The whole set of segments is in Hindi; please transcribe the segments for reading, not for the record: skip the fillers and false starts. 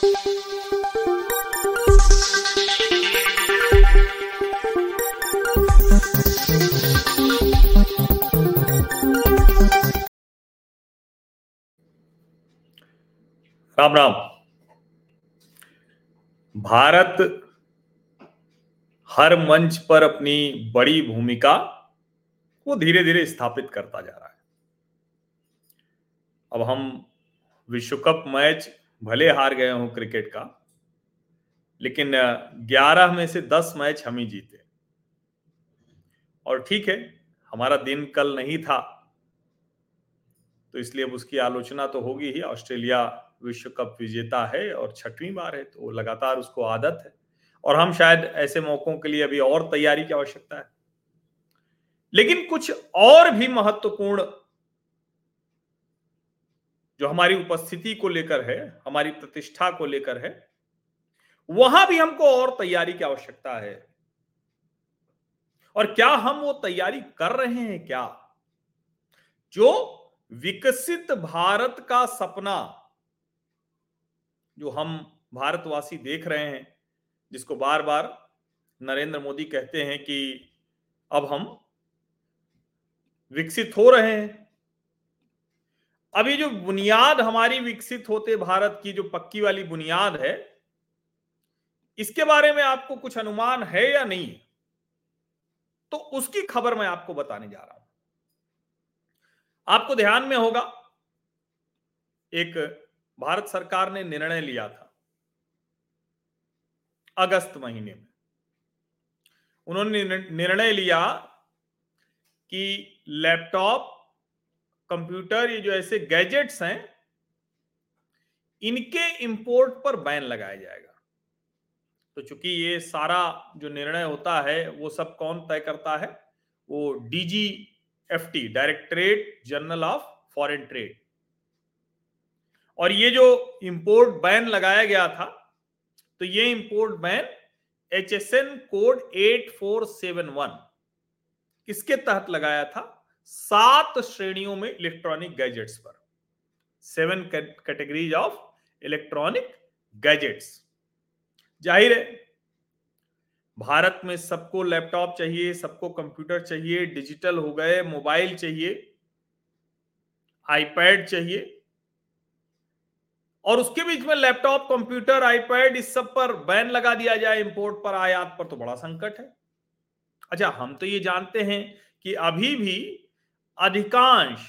राम राम। भारत हर मंच पर अपनी बड़ी भूमिका वो धीरे धीरे स्थापित करता जा रहा है। अब हम विश्व कप मैच भले हार गए हों क्रिकेट का, लेकिन 11 में से 10 मैच हम ही जीते। और ठीक है, हमारा दिन कल नहीं था तो इसलिए अब उसकी आलोचना तो होगी ही। ऑस्ट्रेलिया विश्व कप विजेता है और 6वीं बार है, तो लगातार उसको आदत है और हम शायद ऐसे मौकों के लिए अभी और तैयारी की आवश्यकता है। लेकिन कुछ और भी महत्वपूर्ण जो हमारी उपस्थिति को लेकर है, हमारी प्रतिष्ठा को लेकर है, वहां भी हमको और तैयारी की आवश्यकता है। और क्या हम वो तैयारी कर रहे हैं क्या? जो विकसित भारत का सपना जो हम भारतवासी देख रहे हैं, जिसको बार बार नरेंद्र मोदी कहते हैं कि अब हम विकसित हो रहे हैं। अभी जो बुनियाद हमारी विकसित होते भारत की, जो पक्की वाली बुनियाद है, इसके बारे में आपको कुछ अनुमान है या नहीं, तो उसकी खबर मैं आपको बताने जा रहा हूं। आपको ध्यान में होगा एक भारत सरकार ने निर्णय लिया था अगस्त महीने में। उन्होंने निर्णय लिया कि लैपटॉप, कंप्यूटर, ये जो ऐसे गैजेट्स हैं, इनके इंपोर्ट पर बैन लगाया जाएगा। तो चूंकि ये सारा जो निर्णय होता है वो सब कौन तय करता है? वो DGFT, directorate general of foreign trade. और ये जो इंपोर्ट बैन लगाया गया था, तो ये इंपोर्ट बैन HSN कोड 8471 इसके तहत लगाया था 7 श्रेणियों में इलेक्ट्रॉनिक गैजेट्स पर। 7 कैटेगरीज ऑफ इलेक्ट्रॉनिक गैजेट्स। जाहिर है भारत में सबको लैपटॉप चाहिए, सबको कंप्यूटर चाहिए, डिजिटल हो गए, मोबाइल चाहिए, आईपैड चाहिए, और उसके बीच में लैपटॉप, कंप्यूटर, आईपैड, इस सब पर बैन लगा दिया जाए, इंपोर्ट पर, आयात पर, तो बड़ा संकट है। अच्छा, हम तो ये जानते हैं कि अभी भी अधिकांश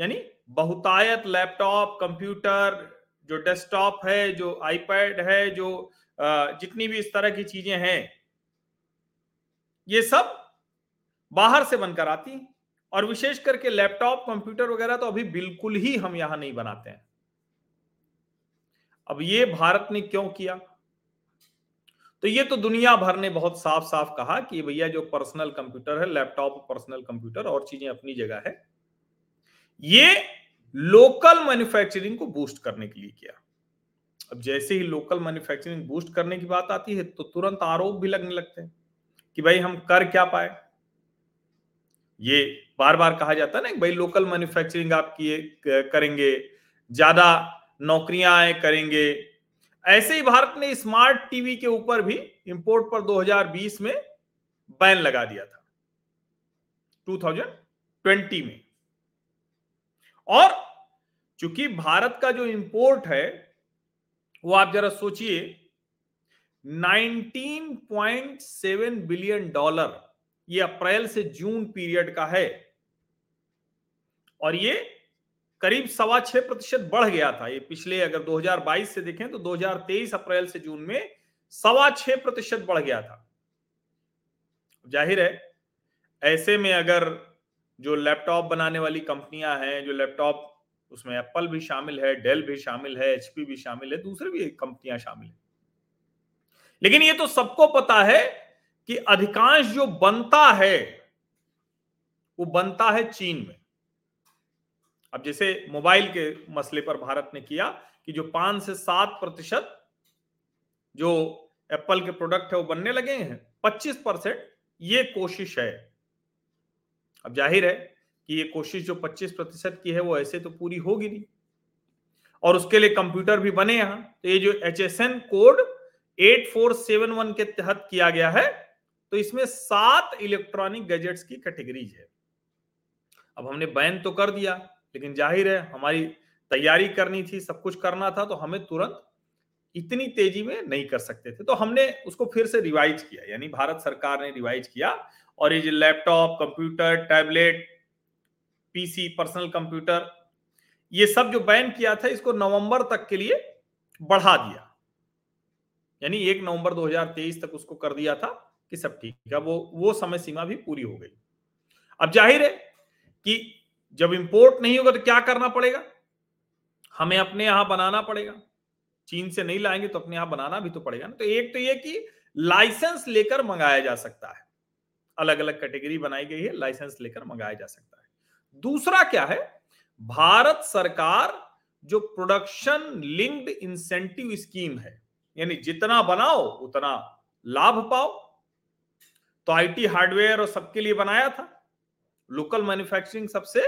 यानी बहुतायत लैपटॉप, कंप्यूटर, जो डेस्कटॉप है, जो आईपैड है, जो जितनी भी इस तरह की चीजें हैं, ये सब बाहर से बनकर आती हैं। और विशेष करके लैपटॉप, कंप्यूटर वगैरह तो अभी बिल्कुल ही हम यहां नहीं बनाते हैं। अब ये भारत ने क्यों किया? तो ये तो दुनिया भर ने बहुत साफ साफ कहा कि भैया जो पर्सनल कंप्यूटर है, लैपटॉप, पर्सनल कंप्यूटर और चीजें अपनी जगह है, ये लोकल मैन्युफैक्चरिंग को बूस्ट करने के लिए किया। अब जैसे ही लोकल मैन्युफैक्चरिंग बूस्ट करने की बात आती है तो तुरंत आरोप भी लगने लगते हैं कि भाई हम कर क्या पाए। ये बार बार कहा जाता है ना कि भाई लोकल मैन्युफैक्चरिंग आप किए करेंगे, ज्यादा नौकरियां करेंगे। ऐसे ही भारत ने स्मार्ट टीवी के ऊपर भी इंपोर्ट पर 2020 में बैन लगा दिया था, 2020 में। और चूंकि भारत का जो इंपोर्ट है वो आप जरा सोचिए, 19.7 बिलियन डॉलर ये अप्रैल से जून पीरियड का है, और ये करीब 6.25% बढ़ गया था। ये पिछले अगर 2022 से देखें तो 2023 अप्रैल से जून में 6.25% बढ़ गया था। जाहिर है ऐसे में अगर जो लैपटॉप बनाने वाली कंपनियां हैं, जो लैपटॉप, उसमें एप्पल भी शामिल है, डेल भी शामिल है, HP भी शामिल है, दूसरी भी कंपनियां शामिल है। लेकिन ये तो सबको पता है कि अधिकांश जो बनता है वो बनता है चीन में। अब जैसे मोबाइल के मसले पर भारत ने किया कि जो 5 से 7% जो एप्पल के प्रोडक्ट है वो बनने लगे हैं, 25% ये कोशिश है। अब जाहिर है कि ये कोशिश जो 25% की है वो ऐसे तो पूरी होगी नहीं। और उसके लिए कंप्यूटर भी बने यहां। तो ये जो एचएसएन कोड 8471 के तहत किया गया है, तो इसमें 7 इलेक्ट्रॉनिक गैजेट्स की कैटेगरीज है। अब हमने बैन तो कर दिया, लेकिन जाहिर है हमारी तैयारी करनी थी, सब कुछ करना था, तो हमें तुरंत इतनी तेजी में नहीं कर सकते थे। तो हमने उसको फिर से रिवाइज किया, यानी भारत सरकार ने रिवाइज किया। और ये जो laptop, computer, tablet, PC, personal computer, ये सब जो बैन किया था इसको नवंबर तक के लिए बढ़ा दिया, यानी 1 नवंबर 2023 तक उसको कर दिया था कि सब ठीक है। वो समय सीमा भी पूरी हो गई। अब जाहिर है कि जब इंपोर्ट नहीं होगा तो क्या करना पड़ेगा, हमें अपने यहां बनाना पड़ेगा। चीन से नहीं लाएंगे तो अपने यहां बनाना भी तो पड़ेगा ना। तो एक तो ये कि लाइसेंस लेकर मंगाया जा सकता है, अलग अलग कैटेगरी बनाई गई है, लाइसेंस लेकर मंगाया जा सकता है। दूसरा क्या है, भारत सरकार जो प्रोडक्शन लिंक्ड इंसेंटिव स्कीम है, यानी जितना बनाओ उतना लाभ पाओ, तो आईटी हार्डवेयर और सबके लिए बनाया था। लोकल मैन्युफैक्चरिंग सबसे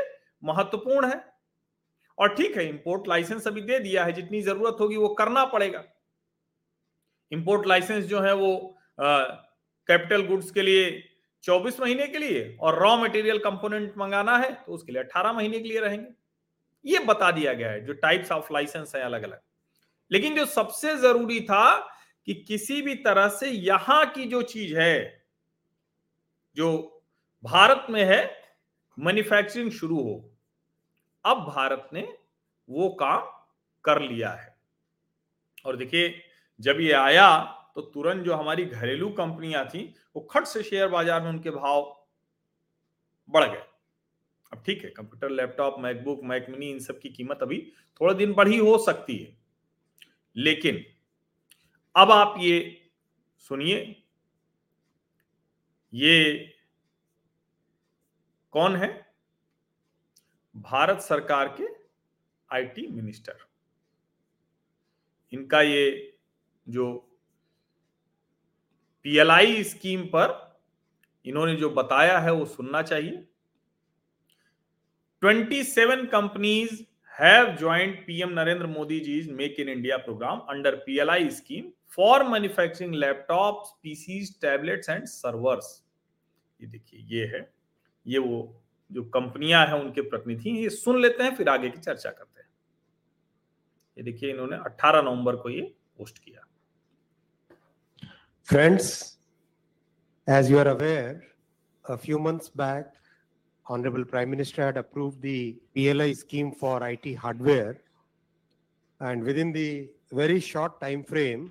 महत्वपूर्ण है। और ठीक है, इंपोर्ट लाइसेंस अभी दे दिया है, जितनी जरूरत होगी वो करना पड़ेगा। इंपोर्ट लाइसेंस जो है वो कैपिटल गुड्स के लिए 24 महीने के लिए, और रॉ मटेरियल कंपोनेंट मंगाना है तो उसके लिए 18 महीने के लिए रहेंगे। ये बता दिया गया है जो टाइप्स ऑफ लाइसेंस है अलग अलग। लेकिन जो सबसे जरूरी था कि किसी भी तरह से यहां की जो चीज है, जो भारत में है, मैन्युफैक्चरिंग शुरू हो। अब भारत ने वो काम कर लिया है। और देखिए, जब ये आया तो तुरंत जो हमारी घरेलू कंपनियां थी वो खट से शेयर बाजार में उनके भाव बढ़ गए। अब ठीक है, computer, laptop, MacBook, Mac mini, इन सब की कीमत अभी थोड़ा दिन बढ़ी हो सकती है। लेकिन अब आप ये सुनिए, ये कौन है? भारत सरकार के आईटी मिनिस्टर, इनका ये जो पीएलआई स्कीम पर इन्होंने जो बताया है वो सुनना चाहिए। 27 companies have joined PM Narendra Modi जीज make in India programme under PLI scheme for manufacturing laptops, PCs, tablets and servers. ये देखिए, ये है, ये वो जो कंपनियां हैं उनके प्रतिनिधि। ये सुन लेते हैं, फिर आगे की चर्चा करते हैं। ये देखिए, इन्होंने 18 नवंबर को ये पोस्ट किया। Friends, as you are aware, a few months back, Honorable Prime Minister had approved the PLI scheme for IT hardware. And within the very short time frame,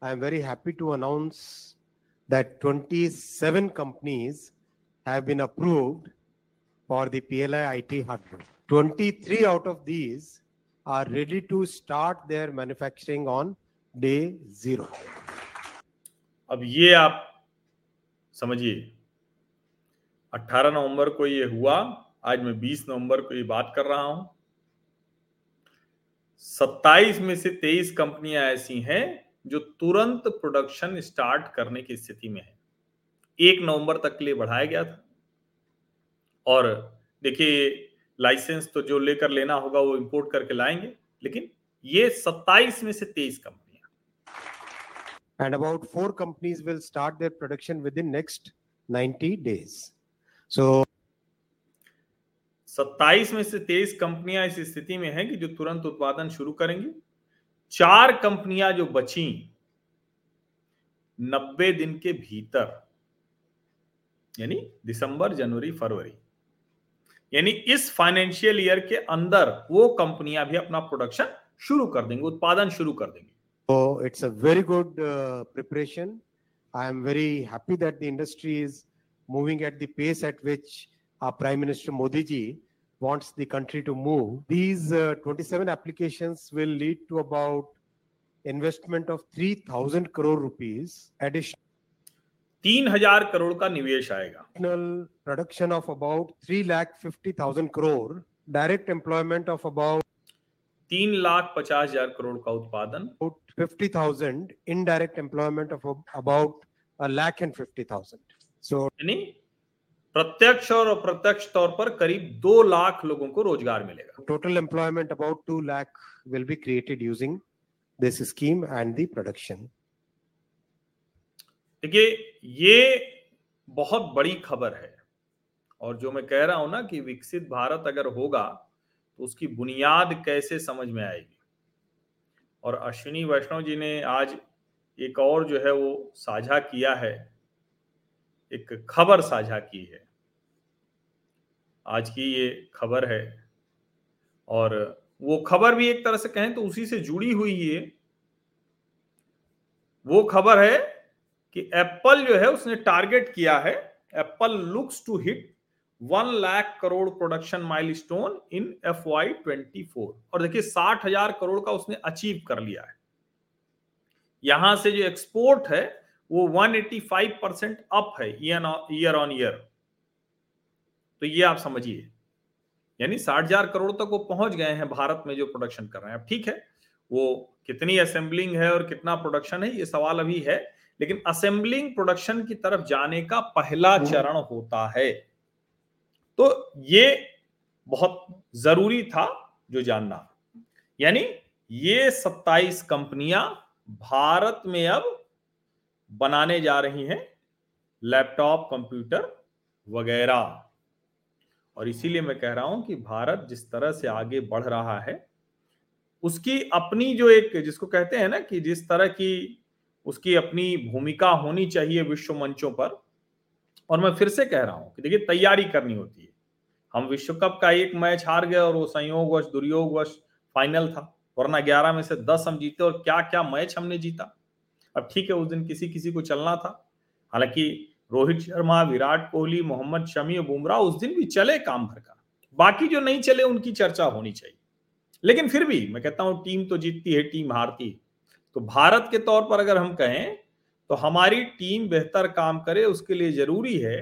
I am very happy to announce that 27 companies have been approved for the PLI IT hardware. 23 out of these are ready to start their manufacturing on day zero. अब ये आप समझिए, 18 नवंबर को ये हुआ, आज मैं 20 नवंबर को ये बात कर रहा हूं। 27 में से 23 कंपनियां ऐसी हैं जो तुरंत प्रोडक्शन स्टार्ट करने की स्थिति में है। 1 नवंबर तक के लिए बढ़ाया गया था। और देखिए, लाइसेंस तो जो लेकर लेना होगा वो इंपोर्ट करके लाएंगे, लेकिन ये 27 में से 23 company and about 4 companies will start their production within next 90 days. So 27 में से 23 कंपनियां इस स्थिति में हैं कि जो तुरंत उत्पादन शुरू करेंगी। 4 कंपनियां जो बची 90 दिन के भीतर, यानी दिसंबर, जनवरी, फरवरी, यानी इस फाइनेंशियल ईयर के अंदर वो कंपनियां भी अपना प्रोडक्शन शुरू कर देंगे, उत्पादन शुरू कर देंगे। So it's a very good preparation. I am very happy that the industry is moving at the pace at which our Prime Minister Modi ji wants the country to move. These 27 applications will lead to about investment of 3,000 crore rupees additional. 3,000 crore का निवेश आएगा। Additional production of about 3,50,000 crore, direct employment of about 3,50,000 crore का उत्पादन, 50,000 indirect employment of about 1,50,000। So यानी प्रत्यक्ष और अप्रत्यक्ष तौर पर करीब 2 लाख लोगों को रोजगार मिलेगा। Total employment about 2 lakh will be created using this scheme and the production. देखिए ये बहुत बड़ी खबर है और जो मैं कह रहा हूं ना कि विकसित भारत अगर होगा तो उसकी बुनियाद कैसे समझ में आएगी। और अश्विनी वैष्णव जी ने आज एक और जो है वो साझा किया है, एक खबर साझा की है, आज की ये खबर है और वो खबर भी एक तरह से कहें तो उसी से जुड़ी हुई है। वो खबर है कि एप्पल जो है उसने टारगेट किया है, Apple looks to hit 1 lakh crore production milestone in FY24। और देखिए 60,000 करोड़ का उसने अचीव कर लिया है। यहां से जो एक्सपोर्ट है वो 185% अप है ईयर ऑन ईयर। तो ये आप समझिए यानी 60,000 करोड़ तक वो पहुंच गए हैं भारत में जो प्रोडक्शन कर रहे हैं। अब ठीक है वो कितनी असेंबलिंग है और कितना प्रोडक्शन है ये सवाल अभी है, लेकिन असेंबलिंग प्रोडक्शन की तरफ जाने का पहला चरण होता है। तो ये बहुत जरूरी था जो जानना। यानी ये 27 कंपनियां भारत में अब बनाने जा रही हैं लैपटॉप, कंप्यूटर वगैरह। और इसीलिए मैं कह रहा हूं कि भारत जिस तरह से आगे बढ़ रहा है उसकी अपनी जो एक जिसको कहते हैं ना कि जिस तरह की उसकी अपनी भूमिका होनी चाहिए विश्व मंचों पर। और मैं फिर से कह रहा हूं कि देखिए तैयारी करनी होती है। हम विश्व कप का एक मैच हार गए और वो संयोगवश दुर्योगवश फाइनल था, वरना 11 में से 10 हम जीते और क्या क्या मैच हमने जीता। अब ठीक है उस दिन किसी किसी को चलना था, हालांकि रोहित शर्मा, विराट कोहली, मोहम्मद शमी और बुमराह उस दिन भी चले काम भर का, बाकी जो नहीं चले उनकी चर्चा होनी चाहिए। लेकिन फिर भी मैं कहता हूं टीम तो जीतती है, टीम हारती है। तो भारत के तौर पर अगर हम कहें तो हमारी टीम बेहतर काम करे, उसके लिए जरूरी है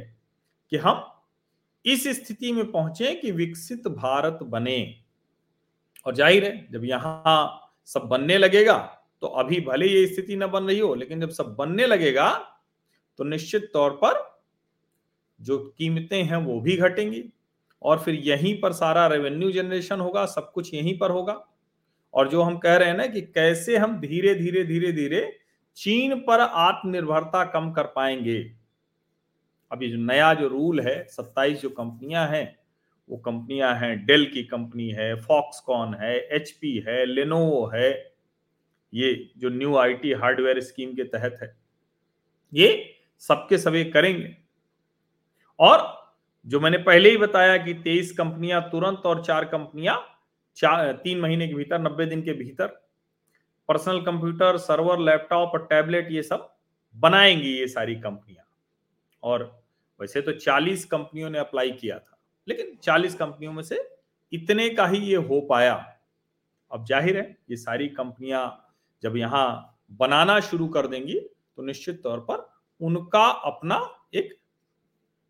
कि हम इस स्थिति में पहुंचे कि विकसित भारत बने। और जाहिर है जब यहां सब बनने लगेगा, तो अभी भले ये स्थिति न बन रही हो, लेकिन जब सब बनने लगेगा तो निश्चित तौर पर जो कीमतें हैं वो भी घटेंगी और फिर यहीं पर सारा रेवेन्यू जनरेशन होगा, सब कुछ यहीं पर होगा। और जो हम कह रहे हैं ना कि कैसे हम धीरे धीरे धीरे धीरे चीन पर आत्मनिर्भरता कम कर पाएंगे। अब ये जो नया जो रूल है, 27 जो कंपनियां हैं वो कंपनियां हैं, डेल की कंपनी है, फॉक्सकॉन है, एचपी है, लेनोवो है, ये जो न्यू आईटी हार्डवेयर स्कीम के तहत है, ये सबके सभी करेंगे। और जो मैंने पहले ही बताया कि 23 कंपनियां तुरंत और 4 कंपनियां 3 महीने के भीतर, 90 दिन के भीतर पर्सनल कंप्यूटर, सर्वर, लैपटॉप और टैबलेट ये सब बनाएंगी ये सारी कंपनियां। और वैसे तो 40 कंपनियों ने अप्लाई किया था, लेकिन 40 कंपनियों में से इतने का ही ये हो पाया। अब जाहिर है ये सारी कंपनियां जब यहाँ बनाना शुरू कर देंगी तो निश्चित तौर पर उनका अपना एक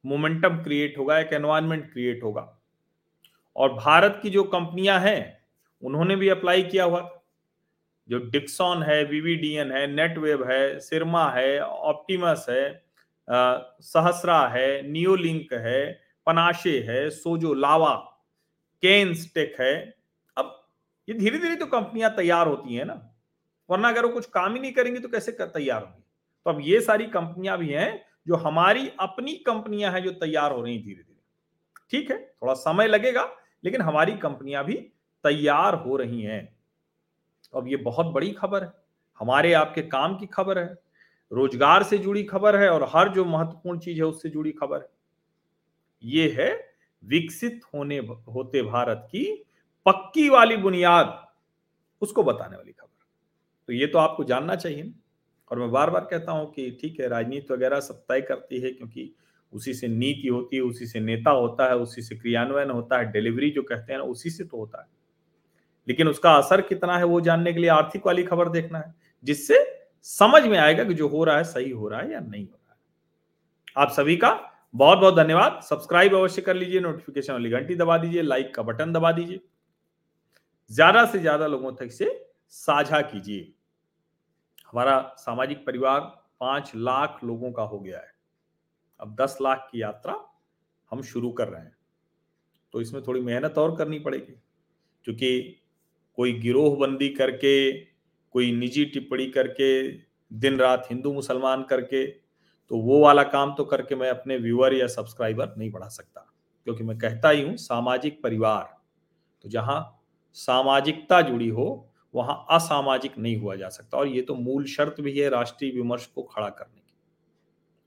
मोमेंटम क्रिएट होगा, एक एनवायरनमेंट क्रिएट होगा। और भारत की जो कंपनियां हैं उन्होंने भी अप्लाई किया हुआ, जो डिक्सॉन है, वीवीडीएन है, नेटवेव है, सिरमा है, ऑप्टिमस है, सहसरा है, नियोलिंक है, पनाशे है, सोजो लावा, केन्सटेक है। अब ये धीरे धीरे तो कंपनियां तैयार होती हैं ना, वरना अगर वो कुछ काम ही नहीं करेंगी तो कैसे तैयार होंगी। तो अब ये सारी कंपनियां भी हैं जो हमारी अपनी कंपनियां हैं जो तैयार हो रही हैं धीरे धीरे। ठीक है थोड़ा समय लगेगा, लेकिन हमारी कंपनियां भी तैयार हो रही हैं। अब ये बहुत बड़ी खबर है, हमारे आपके काम की खबर है, रोजगार से जुड़ी खबर है और हर जो महत्वपूर्ण चीज है उससे जुड़ी खबर है। ये है विकसित होते भारत की पक्की वाली बुनियाद, उसको बताने वाली खबर। तो ये तो आपको जानना चाहिए। और मैं बार बार कहता हूं कि ठीक है राजनीति वगैरह सब तय करती है, क्योंकि उसी से नीति होती है, उसी से नेता होता है, उसी से क्रियान्वयन होता है, डिलीवरी जो कहते हैं ना उसी से तो होता है। लेकिन उसका असर कितना है वो जानने के लिए आर्थिक वाली खबर देखना है, जिससे समझ में आएगा कि जो हो रहा है सही हो रहा है या नहीं हो रहा है। आप सभी का बहुत बहुत धन्यवाद। सब्सक्राइब अवश्य कर लीजिए, नोटिफिकेशन वाली घंटी दबा दीजिए, लाइक का बटन दबा दीजिए, ज्यादा से ज्यादा लोगों तक इसे साझा कीजिए। हमारा सामाजिक परिवार 5 लाख लोगों का हो गया है, अब 10 लाख की यात्रा हम शुरू कर रहे हैं। तो इसमें थोड़ी मेहनत और करनी पड़ेगी, क्योंकि कोई गिरोहबंदी करके, कोई निजी टिप्पणी करके, दिन रात हिंदू मुसलमान करके, तो वो वाला काम तो करके मैं अपने व्यूअर या सब्सक्राइबर नहीं बढ़ा सकता, क्योंकि मैं कहता ही हूं सामाजिक परिवार, तो जहां सामाजिकता जुड़ी हो वहां असामाजिक नहीं हुआ जा सकता। और ये तो मूल शर्त भी है राष्ट्रीय विमर्श को खड़ा करने की।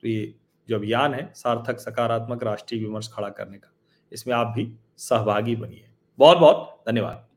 तो ये जो अभियान है सार्थक सकारात्मक राष्ट्रीय विमर्श खड़ा करने का, इसमें आप भी सहभागी बनिए। बहुत बहुत धन्यवाद।